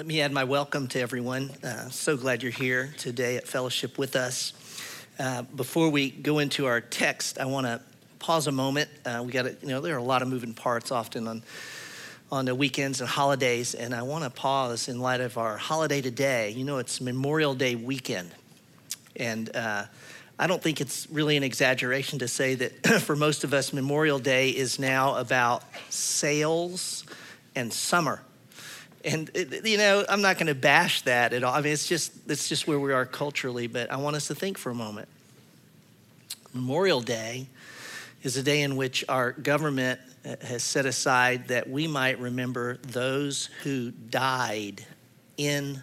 Let me add my welcome to everyone. So glad you're here today at Fellowship with us. Before we go into our text, I want to pause a moment. We got to, there are a lot of moving parts often on the weekends and holidays, and I want to pause in light of our holiday today. It's Memorial Day weekend, and I don't think it's really an exaggeration to say that for most of us, Memorial Day is now about sales and summer. And, I'm not going to bash that at all. It's just where we are culturally, but I want us to think for a moment. Memorial Day is a day in which our government has set aside that we might remember those who died in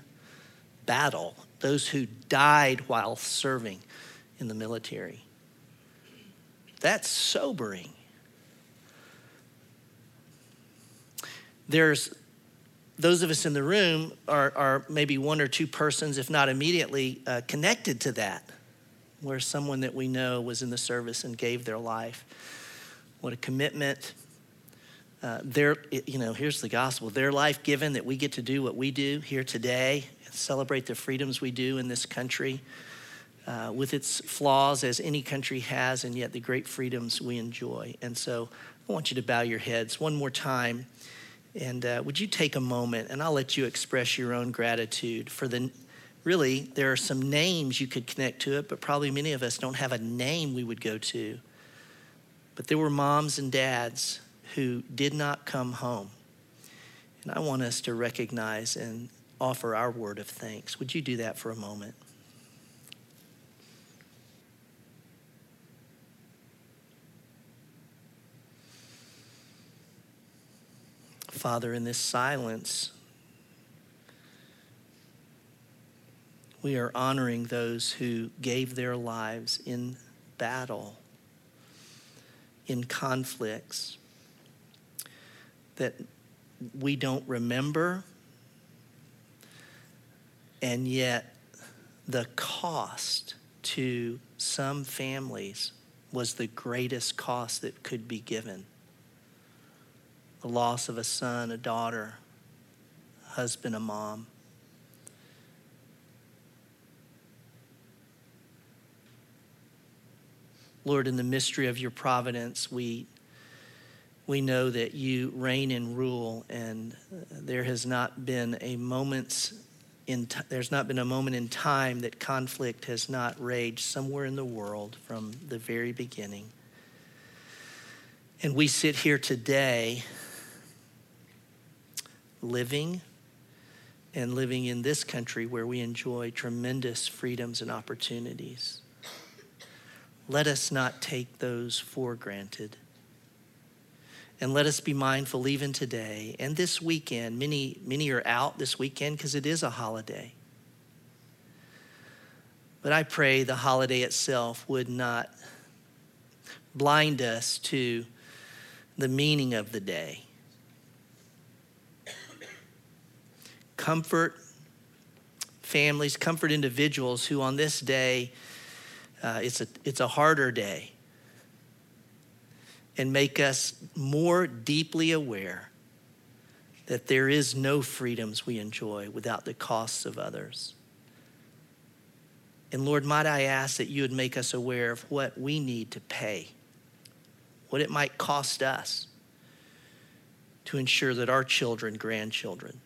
battle, those who died while serving in the military. That's sobering. Those of us in the room are maybe one or two persons, if not immediately, connected to that, where someone that we know was in the service and gave their life. What a commitment. Here's the gospel. Their life given that we get to do what we do here today, celebrate the freedoms we do in this country, with its flaws as any country has, and yet the great freedoms we enjoy. And so I want you to bow your heads one more time. And would you take a moment, and I'll let you express your own gratitude for really, there are some names you could connect to it, but probably many of us don't have a name we would go to. But there were moms and dads who did not come home. And I want us to recognize and offer our word of thanks. Would you do that for a moment? Father, in this silence, we are honoring those who gave their lives in battle, in conflicts that we don't remember, and yet the cost to some families was the greatest cost that could be given. The loss of a son, a daughter, a husband, a mom. Lord, in the mystery of your providence, we know that you reign and rule, and there's not been a moment in time that conflict has not raged somewhere in the world from the very beginning. And we sit here today living in this country where we enjoy tremendous freedoms and opportunities. Let us not take those for granted. And let us be mindful even today and this weekend. Many are out this weekend because it is a holiday. But I pray the holiday itself would not blind us to the meaning of the day. Comfort families, comfort individuals who on this day, it's a harder day, and make us more deeply aware that there is no freedoms we enjoy without the costs of others. And Lord, might I ask that you would make us aware of what we need to pay, what it might cost us to ensure that our children, grandchildren,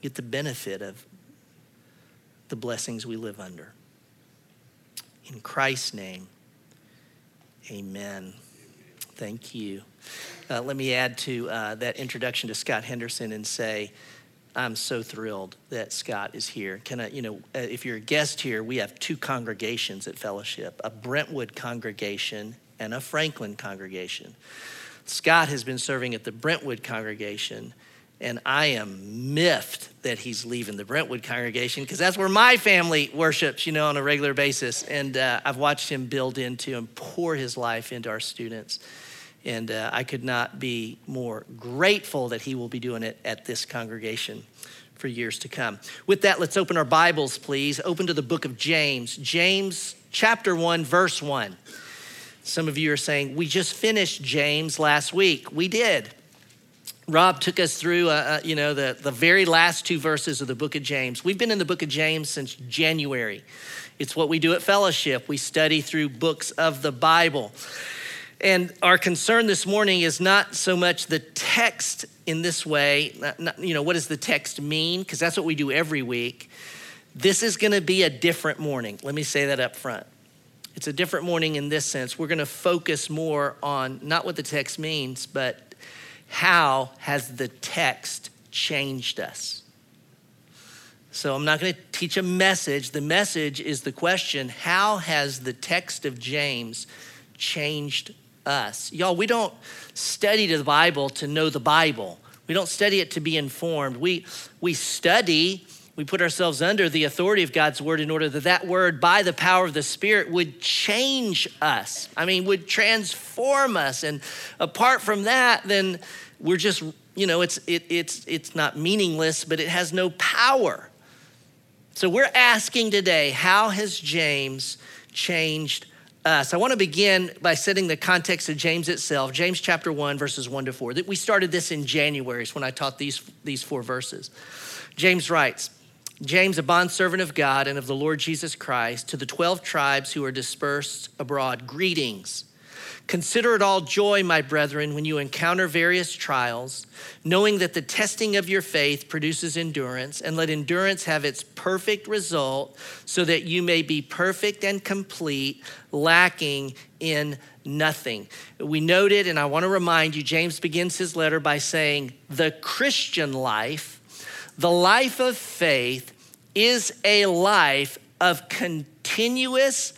get the benefit of the blessings we live under. In Christ's name, amen. Thank you. Let me add to that introduction to Scott Henderson and say, I'm so thrilled that Scott is here. If you're a guest here, we have two congregations at Fellowship, a Brentwood congregation and a Franklin congregation. Scott has been serving at the Brentwood congregation, and I am miffed that he's leaving the Brentwood congregation because that's where my family worships, on a regular basis. And I've watched him build into and pour his life into our students. And I could not be more grateful that he will be doing it at this congregation for years to come. With that, let's open our Bibles, please. Open to the book of James. James chapter 1, verse 1. Some of you are saying, we just finished James last week. We did. Rob took us through, the very last two verses of the book of James. We've been in the book of James since January. It's what we do at Fellowship. We study through books of the Bible. And our concern this morning is not so much the text in this way, what does the text mean? Because that's what we do every week. This is gonna be a different morning. Let me say that up front. It's a different morning in this sense. We're gonna focus more on not what the text means, but how has the text changed us? So I'm not going to teach a message. The message is the question, how has the text of James changed us? Y'all, we don't study the Bible to know the Bible. We don't study it to be informed. We put ourselves under the authority of God's word in order that that word by the power of the Spirit would change us. Would transform us. And apart from that, then we're just, it's not meaningless, but it has no power. So we're asking today, how has James changed us? I want to begin by setting the context of James itself. James chapter 1, verses 1-4. We started this in January, is when I taught these four verses. James writes, James, a bondservant of God and of the Lord Jesus Christ, to the 12 tribes who are dispersed abroad, greetings. Consider it all joy, my brethren, when you encounter various trials, knowing that the testing of your faith produces endurance, and let endurance have its perfect result, so that you may be perfect and complete, lacking in nothing. We noted, and I want to remind you, James begins his letter by saying, the Christian life, the life of faith, is a life of continuous,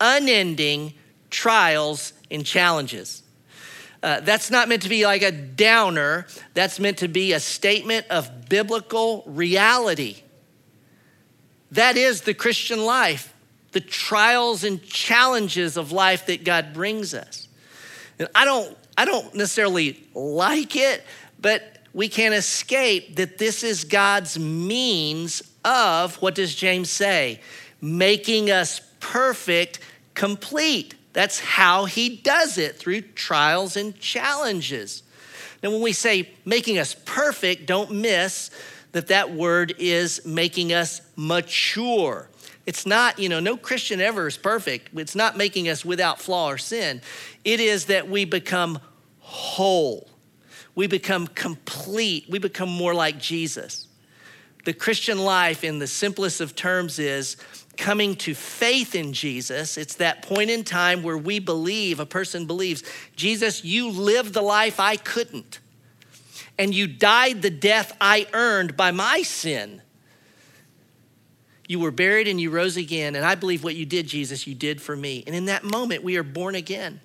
unending trials and challenges. That's not meant to be like a downer. That's meant to be a statement of biblical reality. That is the Christian life, the trials and challenges of life that God brings us. And I don't necessarily like it, but we can't escape that this is God's means of, what does James say? Making us perfect, complete. That's how he does it, through trials and challenges. Now, when we say making us perfect, don't miss that word is making us mature. It's not, no Christian ever is perfect. It's not making us without flaw or sin. It is that we become whole. We become complete. We become more like Jesus. The Christian life, in the simplest of terms, is coming to faith in Jesus. It's that point in time where a person believes, Jesus, you lived the life I couldn't, and you died the death I earned by my sin. You were buried and you rose again, and I believe what you did, Jesus, you did for me. And in that moment, we are born again.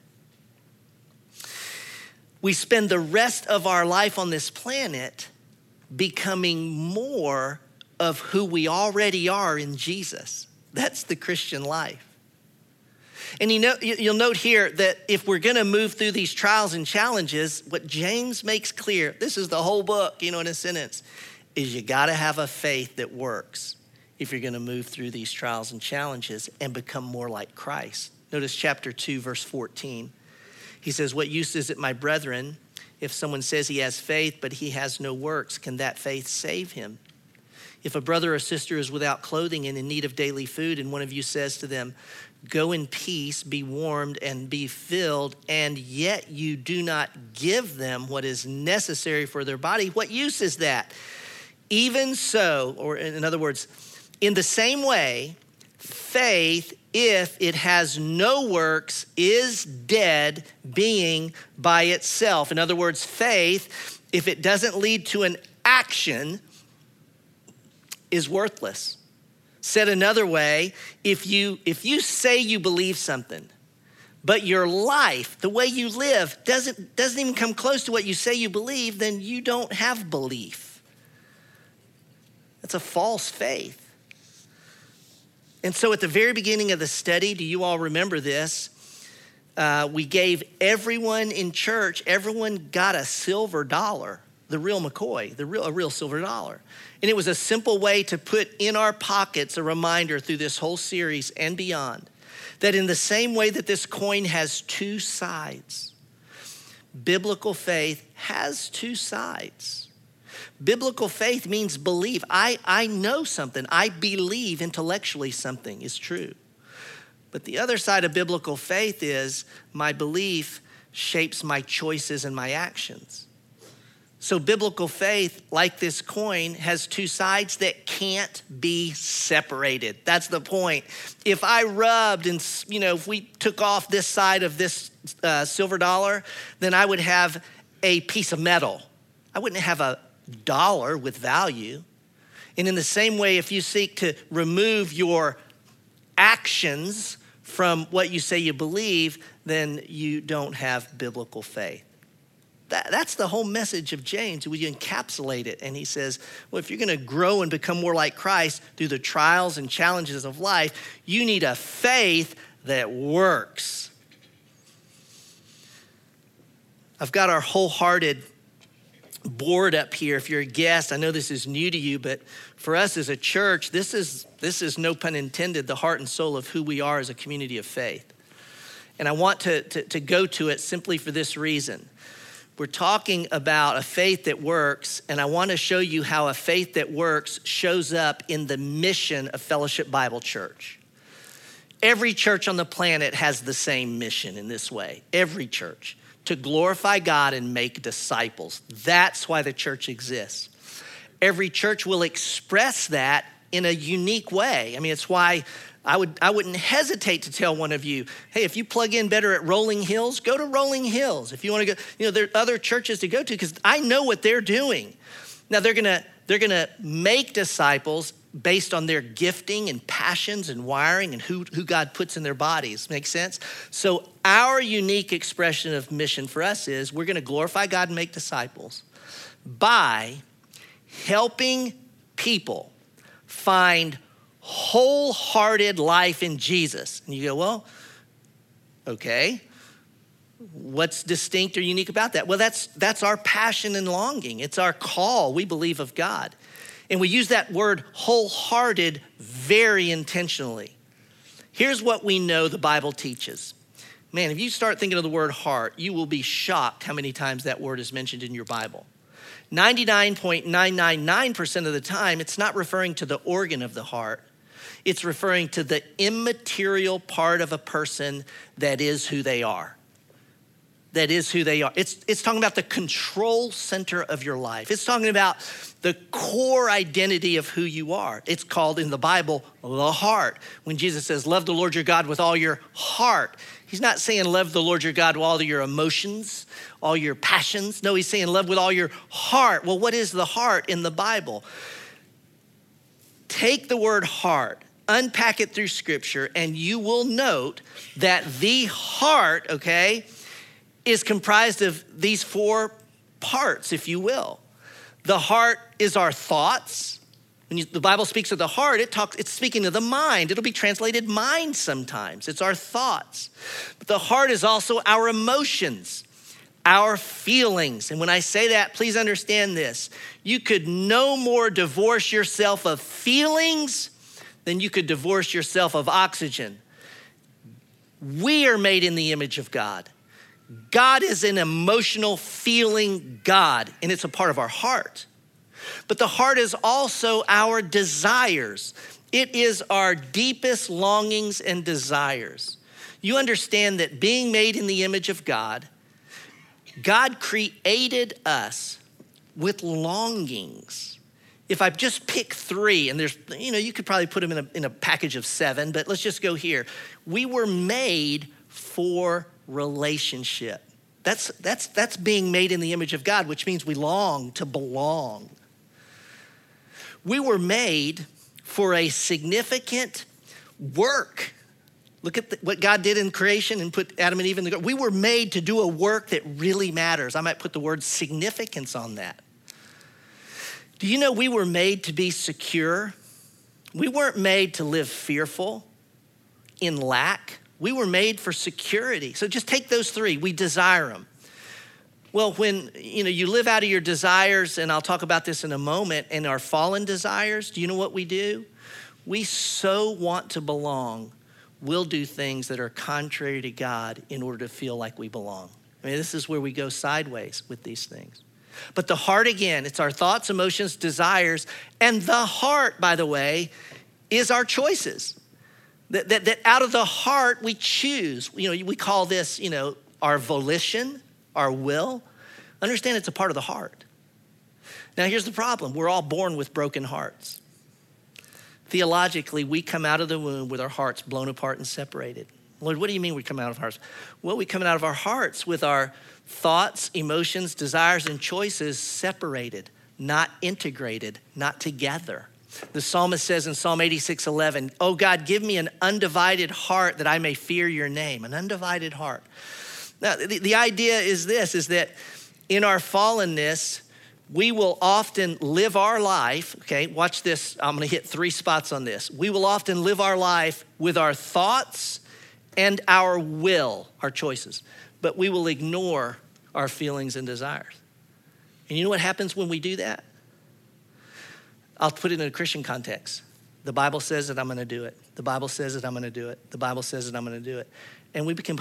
We spend the rest of our life on this planet becoming more of who we already are in Jesus. That's the Christian life. And you'll note here that if we're gonna move through these trials and challenges, what James makes clear, this is the whole book, in a sentence, is you gotta have a faith that works if you're gonna move through these trials and challenges and become more like Christ. Notice chapter 2, verse 14. He says, what use is it, my brethren, if someone says he has faith, but he has no works? Can that faith save him? If a brother or sister is without clothing and in need of daily food, and one of you says to them, go in peace, be warmed and be filled, and yet you do not give them what is necessary for their body, what use is that? Even so, or in other words, in the same way, faith, if it has no works, is dead being by itself. In other words, faith, if it doesn't lead to an action, is worthless. Said another way, if you say you believe something, but your life, the way you live, doesn't even come close to what you say you believe, then you don't have belief. That's a false faith. And so at the very beginning of the study, do you all remember this? We gave everyone in church, everyone got a silver dollar, the real McCoy, a real silver dollar. And it was a simple way to put in our pockets a reminder through this whole series and beyond that in the same way that this coin has two sides, biblical faith has two sides. Biblical faith means belief. I know something. I believe intellectually something is true. But the other side of biblical faith is my belief shapes my choices and my actions. So biblical faith, like this coin, has two sides that can't be separated. That's the point. If I rubbed and, you know, if we took off this side of this silver dollar, then I would have a piece of metal. I wouldn't have a dollar with value. And in the same way, if you seek to remove your actions from what you say you believe, then you don't have biblical faith. That's the whole message of James. You encapsulate it. And he says, well, if you're going to grow and become more like Christ through the trials and challenges of life, you need a faith that works. I've got our wholehearted board up here. If you're a guest, I know this is new to you, but for us as a church, this is no pun intended, the heart and soul of who we are as a community of faith. And I want to go to it simply for this reason. We're talking about a faith that works, and I want to show you how a faith that works shows up in the mission of Fellowship Bible Church. Every church on the planet has the same mission in this way, every church, to glorify God and make disciples. That's why the church exists. Every church will express that in a unique way. I mean, it's why I wouldn't hesitate to tell one of you, hey, if you plug in better at Rolling Hills, go to Rolling Hills. If you want to go, you know, there are other churches to go to because I know what they're doing. Now they're gonna make disciples based on their gifting and passions and wiring and who God puts in their bodies. Make sense? So our unique expression of mission for us is we're gonna glorify God and make disciples by helping people find wholehearted life in Jesus. And you go, well, okay, what's distinct or unique about that? Well, that's our passion and longing. It's our call, we believe, of God. And we use that word wholehearted very intentionally. Here's what we know the Bible teaches. Man, if you start thinking of the word heart, you will be shocked how many times that word is mentioned in your Bible. 99.999% of the time, it's not referring to the organ of the heart. It's referring to the immaterial part of a person that is who they are. That is who they are. It's talking about the control center of your life. It's talking about the core identity of who you are. It's called in the Bible, the heart. When Jesus says, love the Lord your God with all your heart, he's not saying love the Lord your God with all your emotions, all your passions. No, he's saying love with all your heart. Well, what is the heart in the Bible? Take the word heart, unpack it through scripture, and you will note that the heart, okay, is comprised of these four parts, if you will. The heart is our thoughts. When the Bible speaks of the heart, it's speaking of the mind. It'll be translated mind sometimes. It's our thoughts. But the heart is also our emotions, our feelings. And when I say that, please understand this. You could no more divorce yourself of feelings than you could divorce yourself of oxygen. We are made in the image of God. God is an emotional feeling God, and it's a part of our heart. But the heart is also our desires. It is our deepest longings and desires. You understand that being made in the image of God, God created us with longings. If I just pick three, and there's, you know, you could probably put them in a package of seven, but let's just go here. We were made for relationship. That's being made in the image of God, which means we long to belong. We were made for a significant work. Look at what God did in creation and put Adam and Eve in the garden. We were made to do a work that really matters. I might put the word significance on that. Do you know we were made to be secure? We weren't made to live fearful, in lack. We were made for security. So just take those three. We desire them. Well, when you live out of your desires, and I'll talk about this in a moment, and our fallen desires, do you know what we do? We so want to belong, we'll do things that are contrary to God in order to feel like we belong. I mean, this is where we go sideways with these things. But the heart, again, it's our thoughts, emotions, desires, and the heart, by the way, is our choices. That out of the heart we choose. You know, we call this, you know, our volition, our will. Understand it's a part of the heart. Now, here's the problem. We're all born with broken hearts. Theologically, we come out of the womb with our hearts blown apart and separated. Lord, what do you mean we come out of hearts? Well, we come out of our hearts with our thoughts, emotions, desires, and choices separated, not integrated, not together. The psalmist says in Psalm 86:11, "Oh God, give me an undivided heart that I may fear your name." An undivided heart. Now, the idea is this, is that in our fallenness, we will often live our life, okay, watch this, I'm gonna hit three spots on this. We will often live our life with our thoughts and our will, our choices, but we will ignore our feelings and desires. And you know what happens when we do that? I'll put it in a Christian context. The Bible says that I'm gonna do it. The Bible says that I'm gonna do it. The Bible says that I'm gonna do it. And we can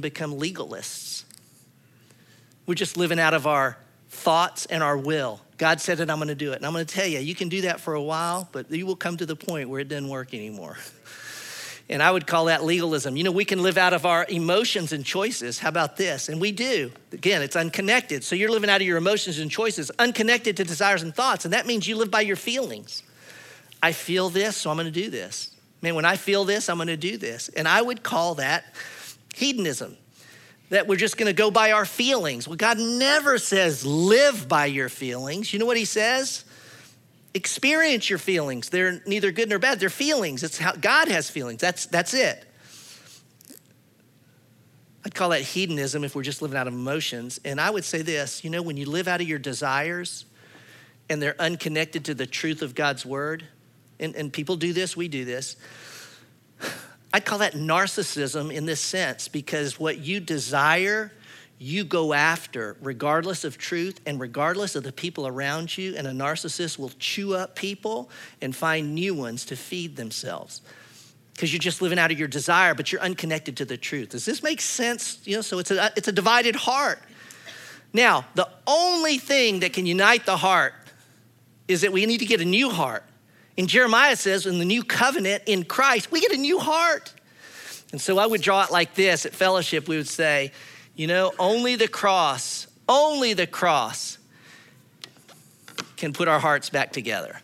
become legalists. We're just living out of our thoughts and our will. God said that I'm gonna do it. And I'm gonna tell you, you can do that for a while, but you will come to the point where it doesn't work anymore. And I would call that legalism. You know, we can live out of our emotions and choices. How about this? And we do. Again, it's unconnected. So you're living out of your emotions and choices, unconnected to desires and thoughts. And that means you live by your feelings. I feel this, so I'm gonna do this. Man, when I feel this, I'm gonna do this. And I would call that hedonism, that we're just gonna go by our feelings. Well, God never says live by your feelings. You know what he says? Experience your feelings. They're neither good nor bad. They're feelings. It's how God has feelings. That's it. I'd call that hedonism if we're just living out of emotions. And I would say this, you know, when you live out of your desires and they're unconnected to the truth of God's word, and people do this, we do this. I'd call that narcissism in this sense, because what you desire, you go after regardless of truth and regardless of the people around you, and a narcissist will chew up people and find new ones to feed themselves because you're just living out of your desire, but you're unconnected to the truth. Does this make sense? You know, so it's a divided heart. Now, the only thing that can unite the heart is that we need to get a new heart. And Jeremiah says in the new covenant in Christ, we get a new heart. And so I would draw it like this. At Fellowship, we would say, you know, only the cross can put our hearts back together.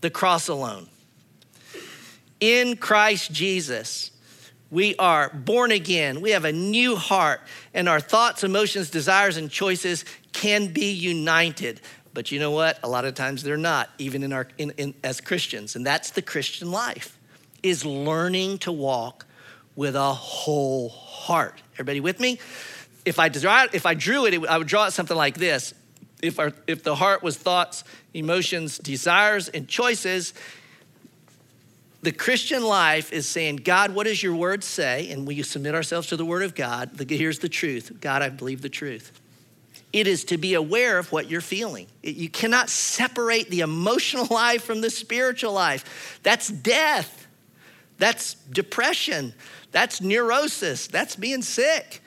The cross alone. In Christ Jesus, we are born again. We have a new heart, and our thoughts, emotions, desires, and choices can be united. But you know what? A lot of times they're not, even as Christians. And that's the Christian life, is learning to walk with a whole heart. Everybody with me? If I drew it, I would draw it something like this. If the heart was thoughts, emotions, desires, and choices, the Christian life is saying, God, what does your word say? And we submit ourselves to the word of God. Here's the truth. God, I believe the truth. It is to be aware of what you're feeling. You cannot separate the emotional life from the spiritual life. That's death. That's depression. That's neurosis. That's being sick.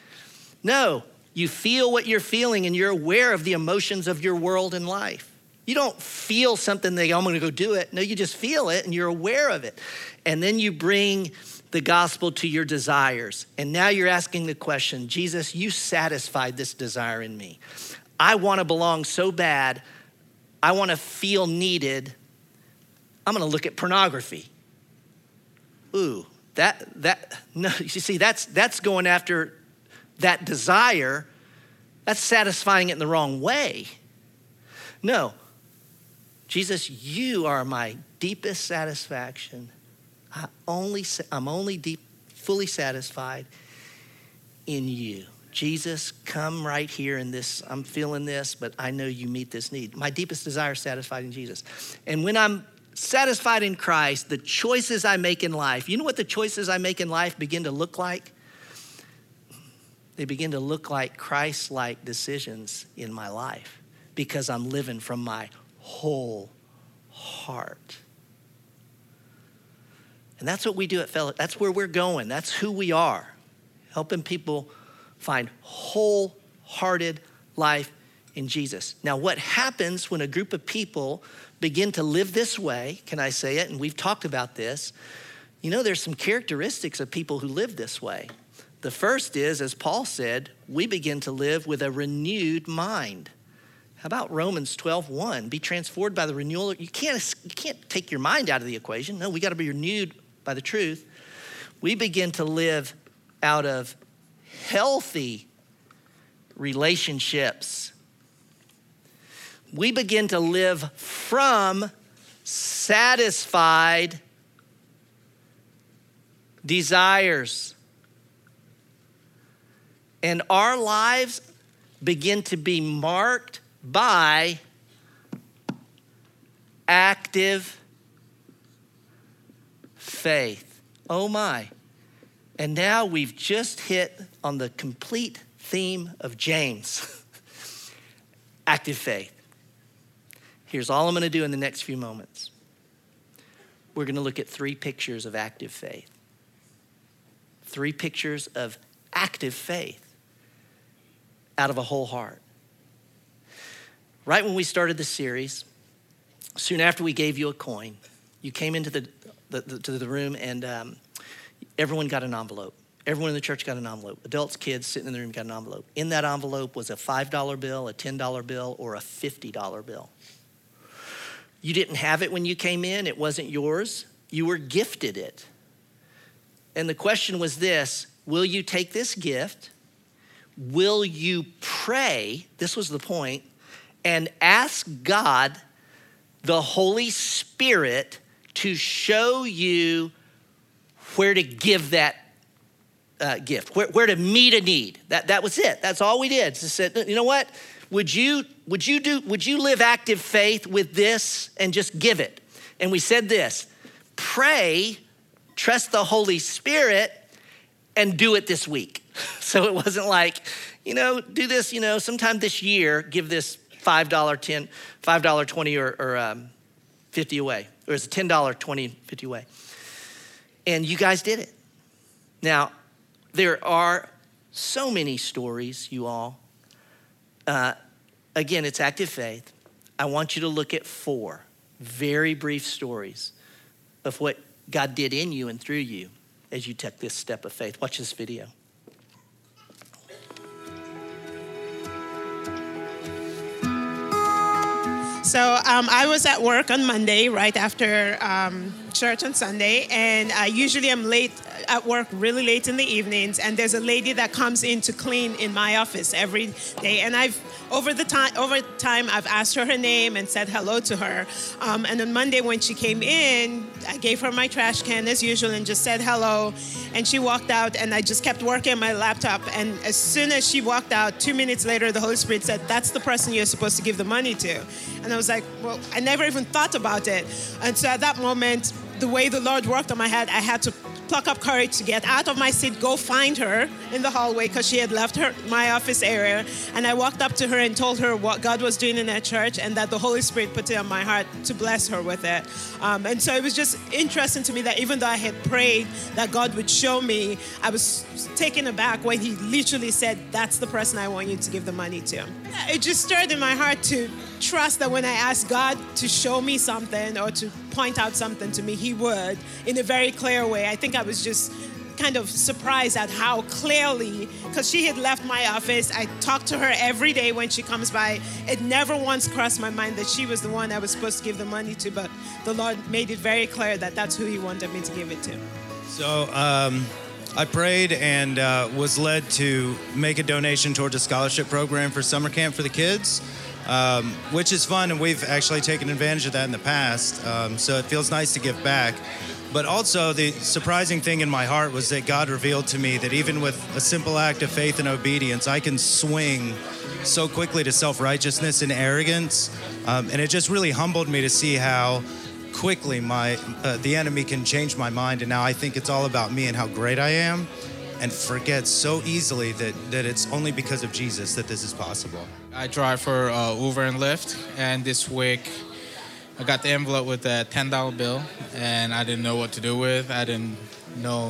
No, you feel what you're feeling and you're aware of the emotions of your world and life. You don't feel something that I'm gonna go do it. No, you just feel it and you're aware of it. And then you bring the gospel to your desires. And now you're asking the question, Jesus, you satisfied this desire in me. I wanna belong so bad. I wanna feel needed. I'm gonna look at pornography. Ooh, no, you see, that's going after that desire, that's satisfying it in the wrong way. No, Jesus, you are my deepest satisfaction. I'm only fully satisfied in you. Jesus, come right here in this. I'm feeling this, but I know you meet this need. My deepest desire is satisfied in Jesus. And when I'm satisfied in Christ, the choices I make in life, you know what the choices I make in life begin to look like? They begin to look like Christ-like decisions in my life because I'm living from my whole heart. And that's what we do at Fellowship. That's where we're going. That's who we are, helping people find wholeheartedness wholehearted life in Jesus. Now, what happens when a group of people begin to live this way, can I say it? And we've talked about this. You know, there's some characteristics of people who live this way. The first is, as Paul said, we begin to live with a renewed mind. How about Romans 12:1? Be transformed by the renewal. You can't take your mind out of the equation. No, we got to be renewed by the truth. We begin to live out of healthy relationships. We begin to live from satisfied desires. And our lives begin to be marked by active faith. Oh my. And now we've just hit on the complete theme of James, active faith. Here's all I'm gonna do in the next few moments. We're gonna look at three pictures of active faith. Three pictures of active faith out of a whole heart. Right when we started the series, soon after we gave you a coin, you came into the room and everyone got an envelope. Everyone in the church got an envelope. Adults, kids sitting in the room got an envelope. In that envelope was a $5 bill, a $10 bill, or a $50 bill. You didn't have it when you came in. It wasn't yours. You were gifted it. And the question was this: will you take this gift? Will you pray? This was the point. And ask God, the Holy Spirit, to show you where to give that gift, where to meet a need. That was it. That's all we did. Just said, you know what? Would you live active faith with this and just give it? And we said this: pray, trust the Holy Spirit, and do it this week. So it wasn't like, you know, do this, you know, sometime this year, give this $5, $20, or 50 away. Or it's a $10, 20, and 50 away. And you guys did it. Now, there are so many stories, you all. Again, it's active faith. I want you to look at four very brief stories of what God did in you and through you as you took this step of faith. Watch this video. So I was at work on Monday right after church on Sunday, and usually I'm late at work, really late in the evenings, and there's a lady that comes in to clean in my office every day, and I've over time I've asked her name and said hello to her, and on Monday when she came in, I gave her my trash can as usual and just said hello, and she walked out, and I just kept working on my laptop, and as soon as she walked out, 2 minutes later the Holy Spirit said, "That's the person you're supposed to give the money to." And I was like, well, I never even thought about it. And so at that moment, the way the Lord worked on my head, I had to pluck up courage to get out of my seat, go find her in the hallway because she had left my office area. And I walked up to her and told her what God was doing in her church and that the Holy Spirit put it on my heart to bless her with it. And so it was just interesting to me that even though I had prayed that God would show me, I was taken aback when he literally said, "That's the person I want you to give the money to." It just stirred in my heart to trust that when I asked God to show me something or to point out something to me, he would in a very clear way. I think I was just kind of surprised at how clearly, because she had left my office. I talked to her every day when she comes by. It never once crossed my mind that she was the one I was supposed to give the money to, but the Lord made it very clear that that's who he wanted me to give it to. So I prayed and was led to make a donation towards a scholarship program for summer camp for the kids. Which is fun, and we've actually taken advantage of that in the past, so it feels nice to give back. But also, the surprising thing in my heart was that God revealed to me that even with a simple act of faith and obedience, I can swing so quickly to self-righteousness and arrogance, and it just really humbled me to see how quickly the enemy can change my mind, and now I think it's all about me and how great I am, and forget so easily that it's only because of Jesus that this is possible. I drive for Uber and Lyft, and this week I got the envelope with a $10 bill, and I didn't know what to do with. I didn't know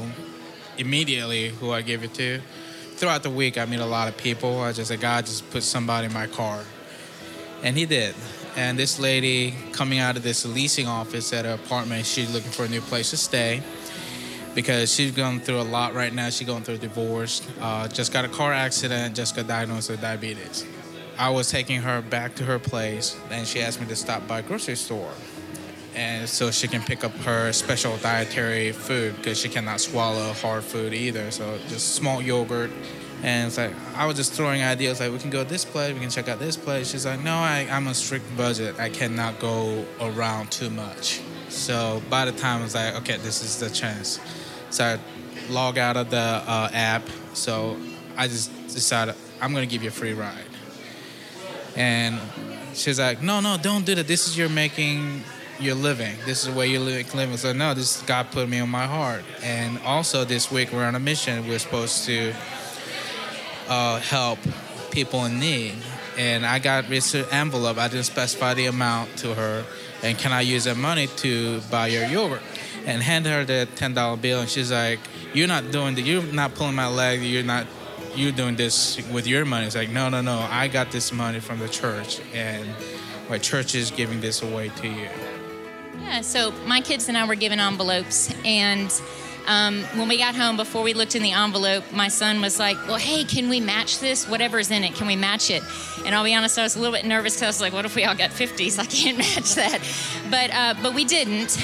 immediately who I gave it to. throughout the week, I meet a lot of people. I just said, God, just put somebody in my car. And he did. And this lady coming out of this leasing office at her apartment, she's looking for a new place to stay because she's going through a lot right now. She's going through a divorce, just got a car accident, just got diagnosed with diabetes. I was taking her back to her place, and she asked me to stop by a grocery store. And so she can pick up her special dietary food because she cannot swallow hard food either. So just small yogurt. And it's like, I was just throwing ideas like, we can go this place, we can check out this place. She's like, no, I'm on strict budget. I cannot go around too much. So by the time I was like, okay, this is the chance. So I log out of the app. So I just decided, I'm going to give you a free ride. And she's like, no, don't do that. This is your making... You're living. This is where you're living. So no, this God put me on my heart. And also this week we're on a mission. We're supposed to help people in need. And I got this envelope. I didn't specify the amount to her. And can I use that money to buy your yogurt? And hand her the $10 bill. And she's like, "You're not doing that. You're not pulling my leg. You're doing this with your money." It's like, no. I got this money from the church, and my church is giving this away to you. Yeah, so my kids and I were given envelopes, and when we got home, before we looked in the envelope, my son was like, well, hey, can we match this? Whatever's in it, can we match it? And I'll be honest, I was a little bit nervous because I was like, what if we all got 50s? I can't match that. But we didn't.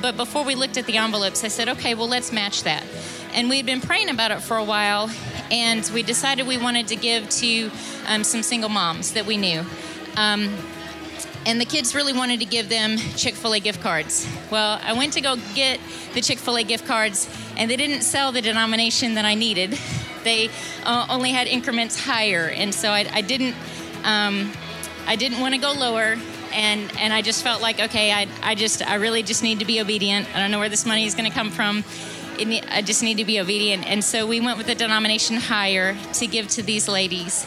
But before we looked at the envelopes, I said, okay, well, let's match that. And we'd been praying about it for a while, and we decided we wanted to give to some single moms that we knew. And the kids really wanted to give them Chick-fil-A gift cards. Well, I went to go get the Chick-fil-A gift cards, and they didn't sell the denomination that I needed. They only had increments higher, and so I didn't want to go lower, and I just felt like, okay, I really just need to be obedient. I don't know where this money is going to come from. I just need to be obedient. And so we went with the denomination higher to give to these ladies.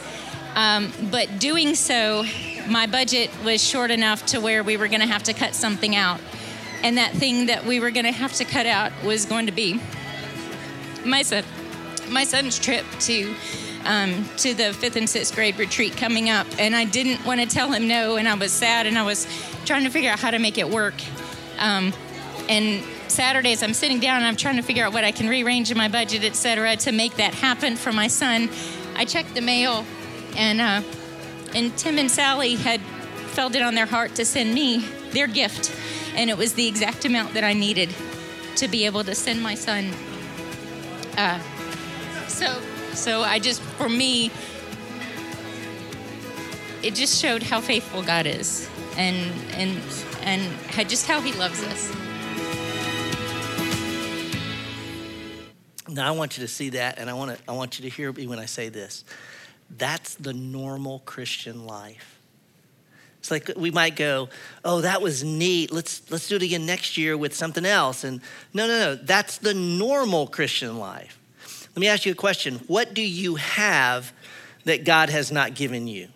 But doing so, my budget was short enough to where we were going to have to cut something out. And that thing that we were going to have to cut out was going to be my son's trip to the 5th and 6th grade retreat coming up. And I didn't want to tell him no, and I was sad, and I was trying to figure out how to make it work. And Saturdays, I'm sitting down, and I'm trying to figure out what I can rearrange in my budget, et cetera, to make that happen for my son. I checked the mail, and Tim and Sally had felt it on their heart to send me their gift, and it was the exact amount that I needed to be able to send my son. So I just, for me, it just showed how faithful God is, and just how He loves us. Now I want you to see that, and I want you to hear me when I say this. That's the normal Christian life. It's like we might go, oh, that was neat. Let's do it again next year with something else. And no. That's the normal Christian life. Let me ask you a question. What do you have that God has not given you?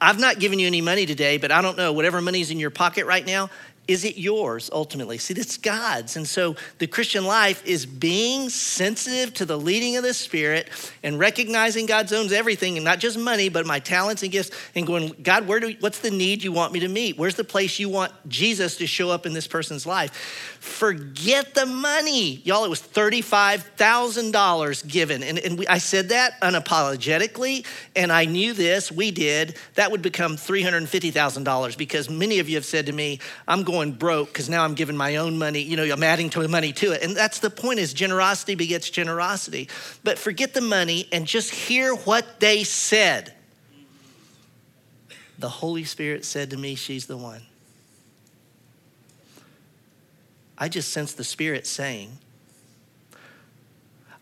I've not given you any money today, but I don't know. Whatever money's in your pocket right now, is it yours ultimately? See, that's God's. And so the Christian life is being sensitive to the leading of the Spirit and recognizing God owns everything, and not just money, but my talents and gifts, and going, God, what's the need you want me to meet? Where's the place you want Jesus to show up in this person's life? Forget the money. Y'all, it was $35,000 given. I said that unapologetically, and I knew this. We did. That would become $350,000 because many of you have said to me, I'm going broke because now I'm giving my own money. You know, I'm adding to the money to it. And that's the point, is generosity begets generosity. But forget the money and just hear what they said. The Holy Spirit said to me, she's the one. I just sensed the Spirit saying,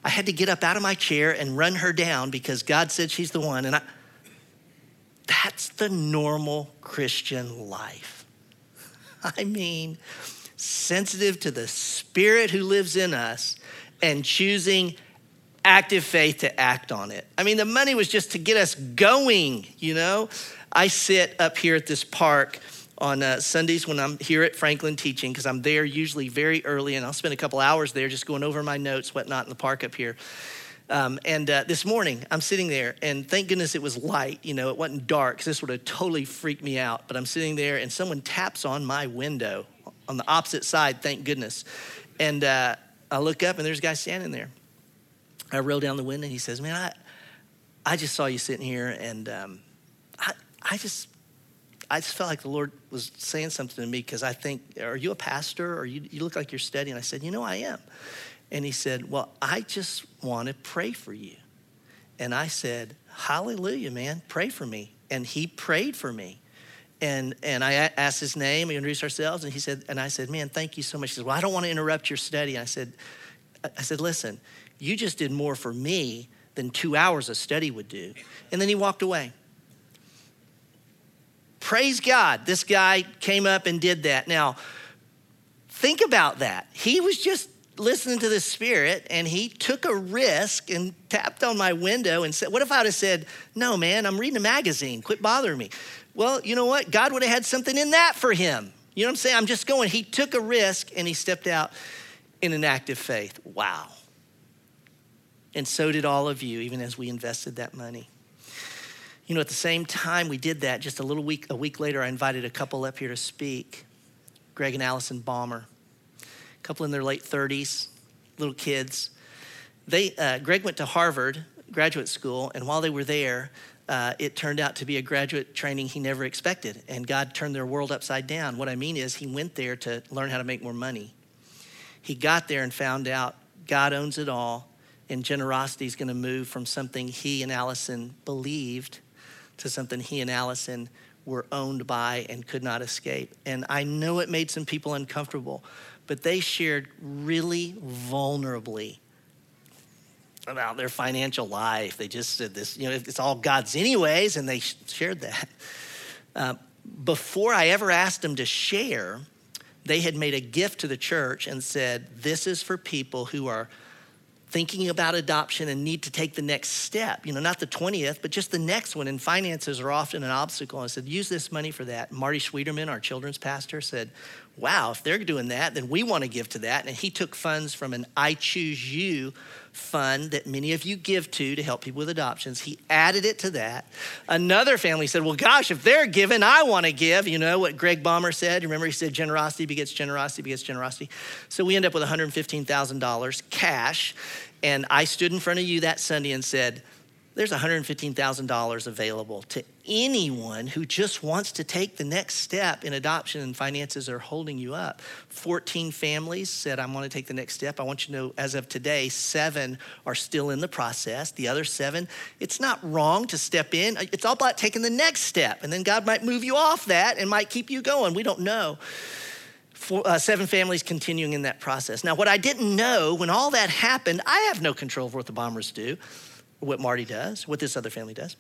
I had to get up out of my chair and run her down because God said she's the one. And that's the normal Christian life. I mean, sensitive to the Spirit who lives in us and choosing active faith to act on it. I mean, the money was just to get us going, you know. I sit up here at this park on Sundays when I'm here at Franklin teaching, because I'm there usually very early, and I'll spend a couple hours there just going over my notes, whatnot, in the park up here. This morning, I'm sitting there, and thank goodness it was light. You know, it wasn't dark, because this would have totally freaked me out. But I'm sitting there, and someone taps on my window on the opposite side, thank goodness. And I look up, and there's a guy standing there. I roll down the window, and he says, man, I just saw you sitting here, and I just felt like the Lord was saying something to me, because I think, are you a pastor? Or you look like you're studying. I said, you know, I am. And he said, well, I just want to pray for you. And I said, hallelujah, man, pray for me. And he prayed for me. And I asked his name, we introduced ourselves, and he said, and I said, man, thank you so much. He said, well, I don't want to interrupt your study. And I said, listen, you just did more for me than 2 hours of study would do. And then he walked away. Praise God, this guy came up and did that. Now, think about that. He was just listening to the Spirit, and he took a risk and tapped on my window and said, what if I would have said, no, man, I'm reading a magazine. Quit bothering me. Well, you know what? God would have had something in that for him. You know what I'm saying? I'm just going. He took a risk, and he stepped out in an act of faith. Wow. And so did all of you, even as we invested that money. You know, at the same time we did that, just a week later, I invited a couple up here to speak, Greg and Allison Balmer, a couple in their late 30s, little kids. Greg went to Harvard graduate school, and while they were there, it turned out to be a graduate training he never expected, and God turned their world upside down. What I mean is he went there to learn how to make more money. He got there and found out God owns it all, and generosity is going to move from something he and Allison believed to something he and Allison were owned by and could not escape. And I know it made some people uncomfortable, but they shared really vulnerably about their financial life. They just said this, you know, it's all God's anyways, and they shared that. Before I ever asked them to share, they had made a gift to the church and said, this is for people who are thinking about adoption and need to take the next step, you know, not the 20th, but just the next one. And finances are often an obstacle. And I said, use this money for that. Marty Sweeterman, our children's pastor, said, wow, if they're doing that, then we want to give to that. And he took funds from an I Choose You fund that many of you give to help people with adoptions. He added it to that. Another family said, well, gosh, if they're giving, I want to give. You know what Greg Balmer said? Remember, he said, generosity begets generosity begets generosity. So we end up with $115,000 cash. And I stood in front of you that Sunday and said, there's $115,000 available to anyone who just wants to take the next step in adoption, and finances are holding you up. 14 families said, I want to take the next step. I want you to know, as of today, 7 are still in the process. The other 7, it's not wrong to step in. It's all about taking the next step, and then God might move you off that and might keep you going. We don't know. 7 families continuing in that process. Now, what I didn't know when all that happened, I have no control of what the Bombers do, what Marty does, what this other family does.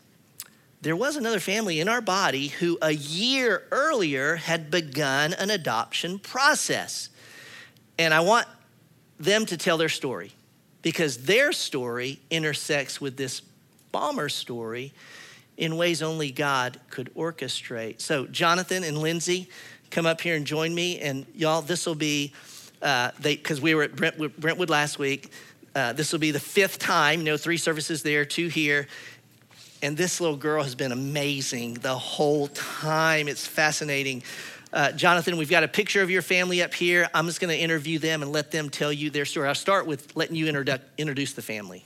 There was another family in our body who a year earlier had begun an adoption process. And I want them to tell their story, because their story intersects with this Balmer story in ways only God could orchestrate. So Jonathan and Lindsay, come up here and join me. And y'all, this will be, because we were at Brentwood last week, this will be the 5th time, you know, 3 services there, 2 here. And this little girl has been amazing the whole time. It's fascinating. Jonathan, we've got a picture of your family up here. I'm just going to interview them and let them tell you their story. I'll start with letting you introduce the family.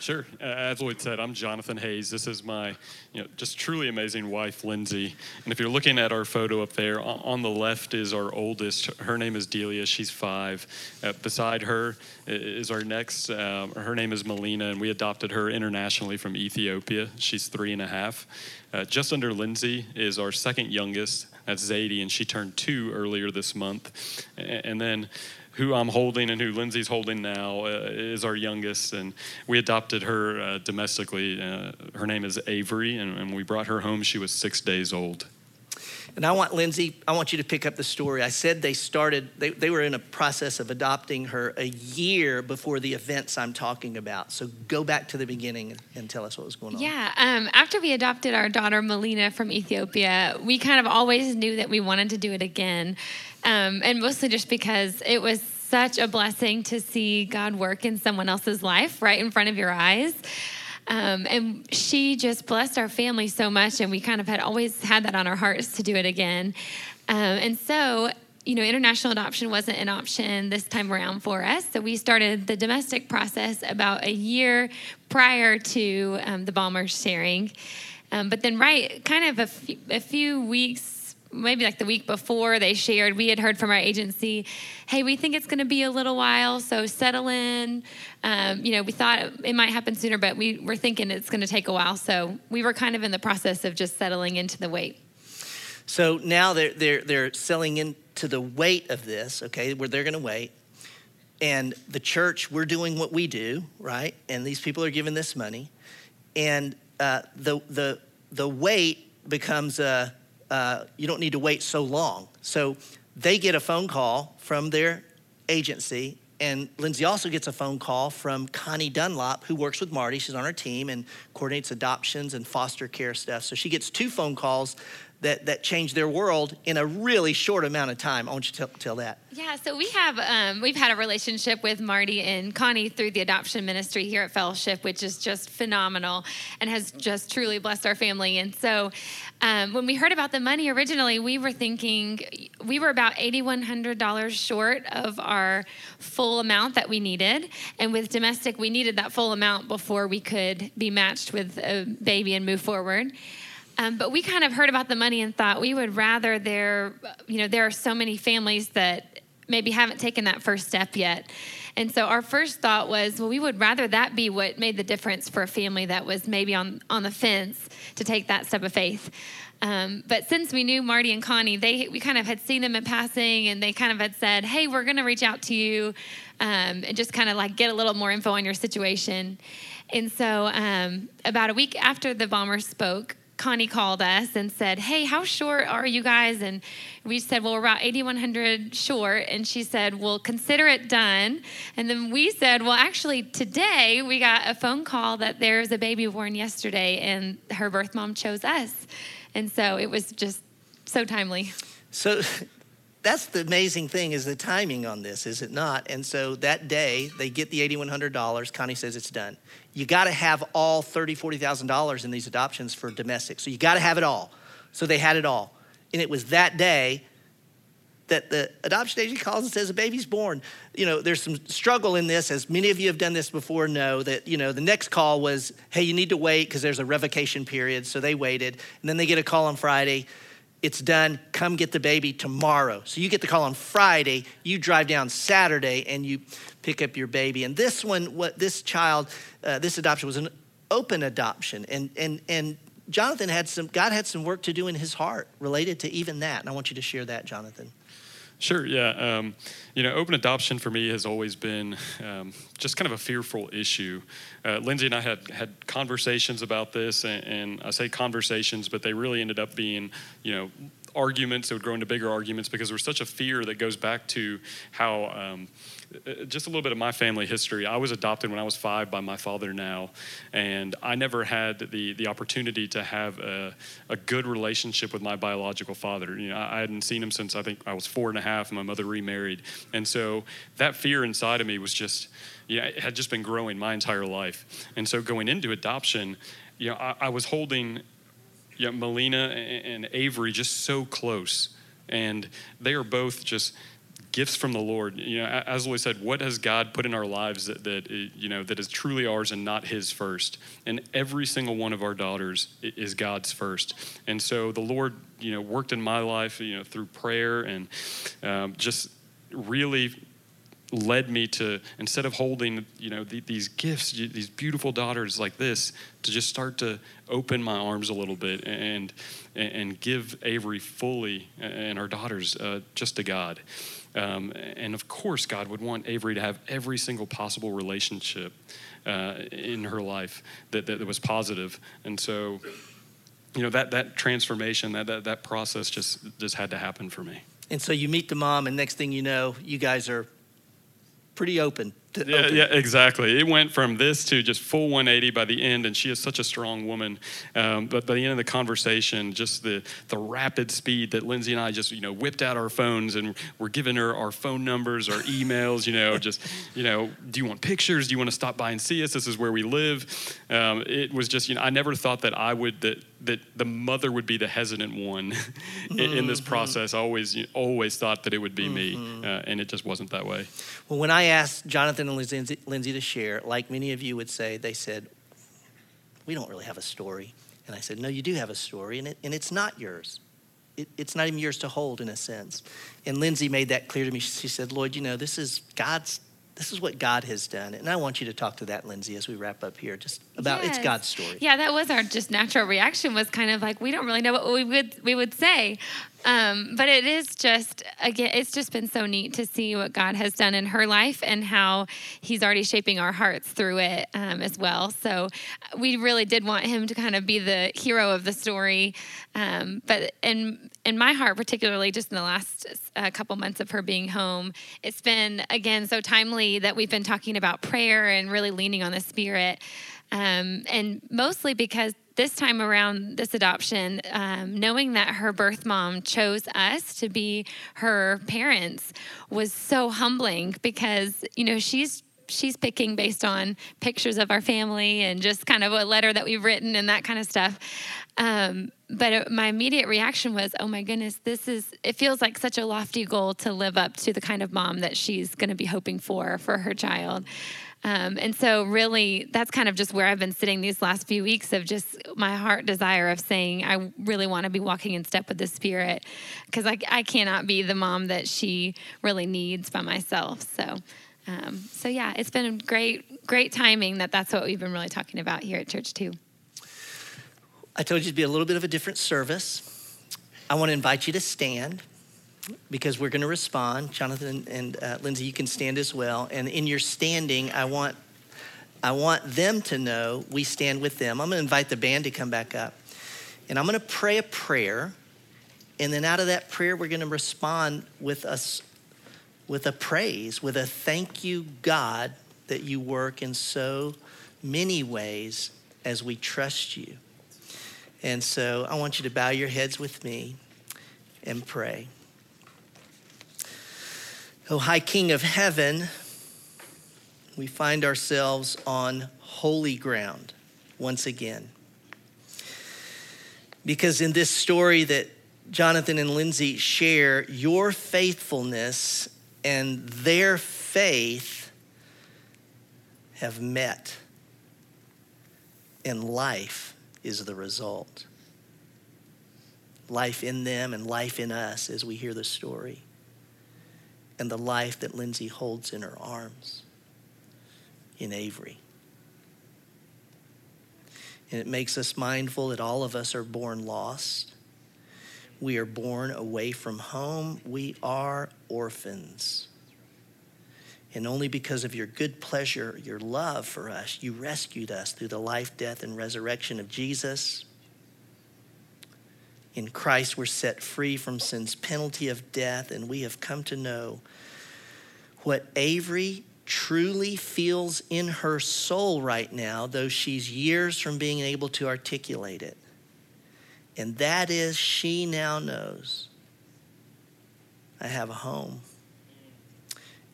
Sure. As Lloyd said, I'm Jonathan Hayes. This is my, you know, just truly amazing wife, Lindsay. And if you're looking at our photo up there, on the left is our oldest. Her name is Delia. She's 5. Beside her is our next. Her name is Melina, and we adopted her internationally from Ethiopia. She's 3.5. Just under Lindsay is our second youngest. That's Zadie, and she turned 2 earlier this month. And then who I'm holding and who Lindsay's holding now is our youngest, and we adopted her domestically. Her name is Avery, and we brought her home. She was 6 days old. And I want Lindsay, I want you to pick up the story. I said they started, they were in a process of adopting her a year before the events I'm talking about. So go back to the beginning and tell us what was going on. Yeah, after we adopted our daughter Melina from Ethiopia, we kind of always knew that we wanted to do it again. And mostly just because it was such a blessing to see God work in someone else's life right in front of your eyes. And she just blessed our family so much, and we kind of had always had that on our hearts to do it again. And so, you know, international adoption wasn't an option this time around for us. So we started the domestic process about a year prior to the Balmers sharing. But then kind of a few weeks, maybe like the week before they shared, we had heard from our agency, hey, we think it's going to be a little while, so settle in. You know, we thought it might happen sooner, but we were thinking it's going to take a while. So we were kind of in the process of just settling into the wait. So now they're settling into the wait of this, okay, where they're going to wait. And the church, we're doing what we do, right? And these people are giving this money. And the wait becomes a... you don't need to wait so long. So they get a phone call from their agency, and Lindsay also gets a phone call from Connie Dunlop, who works with Marty. She's on her team and coordinates adoptions and foster care stuff. So she gets two phone calls that changed their world in a really short amount of time. I want you to tell that. Yeah, so we have, we've had a relationship with Marty and Connie through the adoption ministry here at Fellowship, which is just phenomenal and has just truly blessed our family. And so when we heard about the money originally, we were thinking we were about $8,100 short of our full amount that we needed. And with domestic, we needed that full amount before we could be matched with a baby and move forward. But we kind of heard about the money and thought we would rather there are so many families that maybe haven't taken that first step yet. And so our first thought was, well, we would rather that be what made the difference for a family that was maybe on the fence to take that step of faith. But since we knew Marty and Connie, we kind of had seen them in passing, and they kind of had said, hey, we're going to reach out to you and just kind of like get a little more info on your situation. And so about a week after the Balmer spoke, Connie called us and said, hey, how short are you guys? And we said, well, we're about 8,100 short. And she said, well, consider it done. And then we said, well, actually, today we got a phone call that there's a baby born yesterday, and her birth mom chose us. And so it was just so timely. So that's the amazing thing, is the timing on this, is it not? And so that day, they get the $8,100. Connie says it's done. You got to have all $30,000, $40,000 in these adoptions for domestic. So you got to have it all. So they had it all. And it was that day that the adoption agency calls and says a baby's born. You know, there's some struggle in this, as many of you have done this before know that, you know, the next call was, hey, you need to wait because there's a revocation period. So they waited. And then they get a call on Friday. It's done. Come get the baby tomorrow. So you get the call on Friday. You drive down Saturday and you pick up your baby. And this one, this adoption was an open adoption. And Jonathan God had some work to do in his heart related to even that. And I want you to share that, Jonathan. Sure, yeah. Open adoption for me has always been just kind of a fearful issue. Lindsay and I had conversations about this, and I say conversations, but they really ended up being, arguments that would grow into bigger arguments, because there was such a fear that goes back to how, just a little bit of my family history. I was adopted when I was 5 by my father now, and I never had the opportunity to have a good relationship with my biological father. I hadn't seen him since I think I was 4.5, and my mother remarried. And so that fear inside of me was just, it had just been growing my entire life. And so going into adoption, I was holding Melina and Avery just so close, and they are both just gifts from the Lord. As Louis said, what has God put in our lives that is truly ours and not his first? And every single one of our daughters is God's first. And so the Lord, worked in my life, through prayer, and just really led me to, instead of holding, these gifts, these beautiful daughters like this, to just start to open my arms a little bit and give Avery fully and our daughters just to God. And of course, God would want Avery to have every single possible relationship in her life that was positive. And so you know, that transformation, that process just had to happen for me. And so you meet the mom, and next thing you know, you guys are pretty open. Yeah, exactly. It went from this to just full 180 by the end, and she is such a strong woman. But by the end of the conversation, just the rapid speed that Lindsay and I just, you know, whipped out our phones, and we're giving her our phone numbers, our emails, you know, just, you know, do you want pictures? Do you want to stop by and see us? This is where we live. It was just, you know, I never thought that I would, that the mother would be the hesitant one in this process. I always thought that it would be me, and it just wasn't that way. Well, when I asked Jonathan and Lindsay to share, like many of you would say, they said, we don't really have a story. And I said, no, you do have a story, and it's not yours. It's not even yours to hold, in a sense. And Lindsay made that clear to me. She said, Lord, you know, this is what God has done. And I want you to talk to that, Lindsay, as we wrap up here, just about It's God's story. Yeah, that was our just natural reaction, was kind of like, we don't really know what we would say. But it is just, again, it's just been so neat to see what God has done in her life and how he's already shaping our hearts through it as well. So we really did want him to kind of be the hero of the story. But in my heart, particularly just in the last couple months of her being home, it's been, again, so timely that we've been talking about prayer and really leaning on the Spirit. And mostly because this time around, this adoption, knowing that her birth mom chose us to be her parents was so humbling, because, you know, she's picking based on pictures of our family and just kind of a letter that we've written and that kind of stuff. But my immediate reaction was, oh my goodness, it feels like such a lofty goal to live up to the kind of mom that she's going to be hoping for her child. And so really, that's kind of just where I've been sitting these last few weeks, of just my heart desire of saying, I really want to be walking in step with the Spirit, because I cannot be the mom that she really needs by myself. So yeah, it's been great timing that's what we've been really talking about here at church too. I told you it'd be a little bit of a different service. I want to invite you to stand, because we're going to respond. Jonathan and Lindsay, you can stand as well. And in your standing, I want them to know we stand with them. I'm going to invite the band to come back up. And I'm going to pray a prayer. And then out of that prayer, we're going to respond with a praise, with a thank you, God, that you work in so many ways as we trust you. And so I want you to bow your heads with me and pray. Oh, high King of heaven, we find ourselves on holy ground once again. Because in this story that Jonathan and Lindsay share, your faithfulness and their faith have met, and life is the result. Life in them and life in us as we hear the story, and the life that Lindsay holds in her arms in Avery. And it makes us mindful that all of us are born lost. We are born away from home. We are orphans. And only because of your good pleasure, your love for us, you rescued us through the life, death, and resurrection of Jesus. In Christ, we're set free from sin's penalty of death, and we have come to know what Avery truly feels in her soul right now, though she's years from being able to articulate it. And that is, she now knows, I have a home.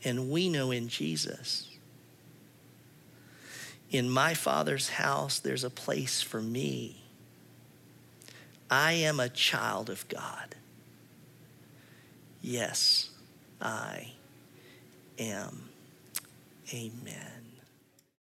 And we know in Jesus, in my Father's house, there's a place for me. I am a child of God. Yes, I am. Amen.